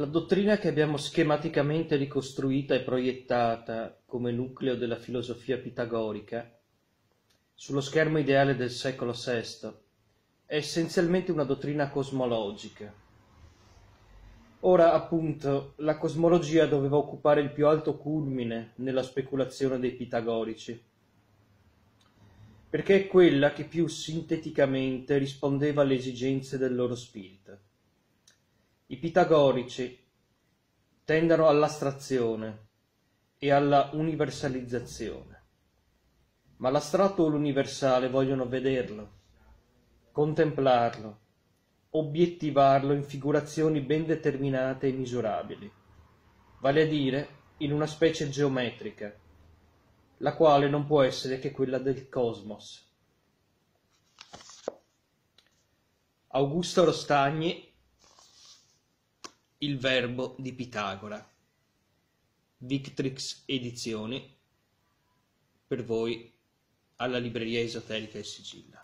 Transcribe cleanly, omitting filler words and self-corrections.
La dottrina che abbiamo schematicamente ricostruita e proiettata come nucleo della filosofia pitagorica sullo schermo ideale del secolo VI è essenzialmente una dottrina cosmologica. Ora, appunto, la cosmologia doveva occupare il più alto culmine nella speculazione dei pitagorici, perché è quella che più sinteticamente rispondeva alle esigenze del loro spirito. I pitagorici tendono all'astrazione e alla universalizzazione, ma l'astratto o l'universale vogliono vederlo, contemplarlo, obiettivarlo in figurazioni ben determinate e misurabili, vale a dire in una specie geometrica, la quale non può essere che quella del cosmos. Augusto Rostagni, Il verbo di Pitagora, Victrix Edizioni, per voi alla Libreria Esoterica e Sigilla.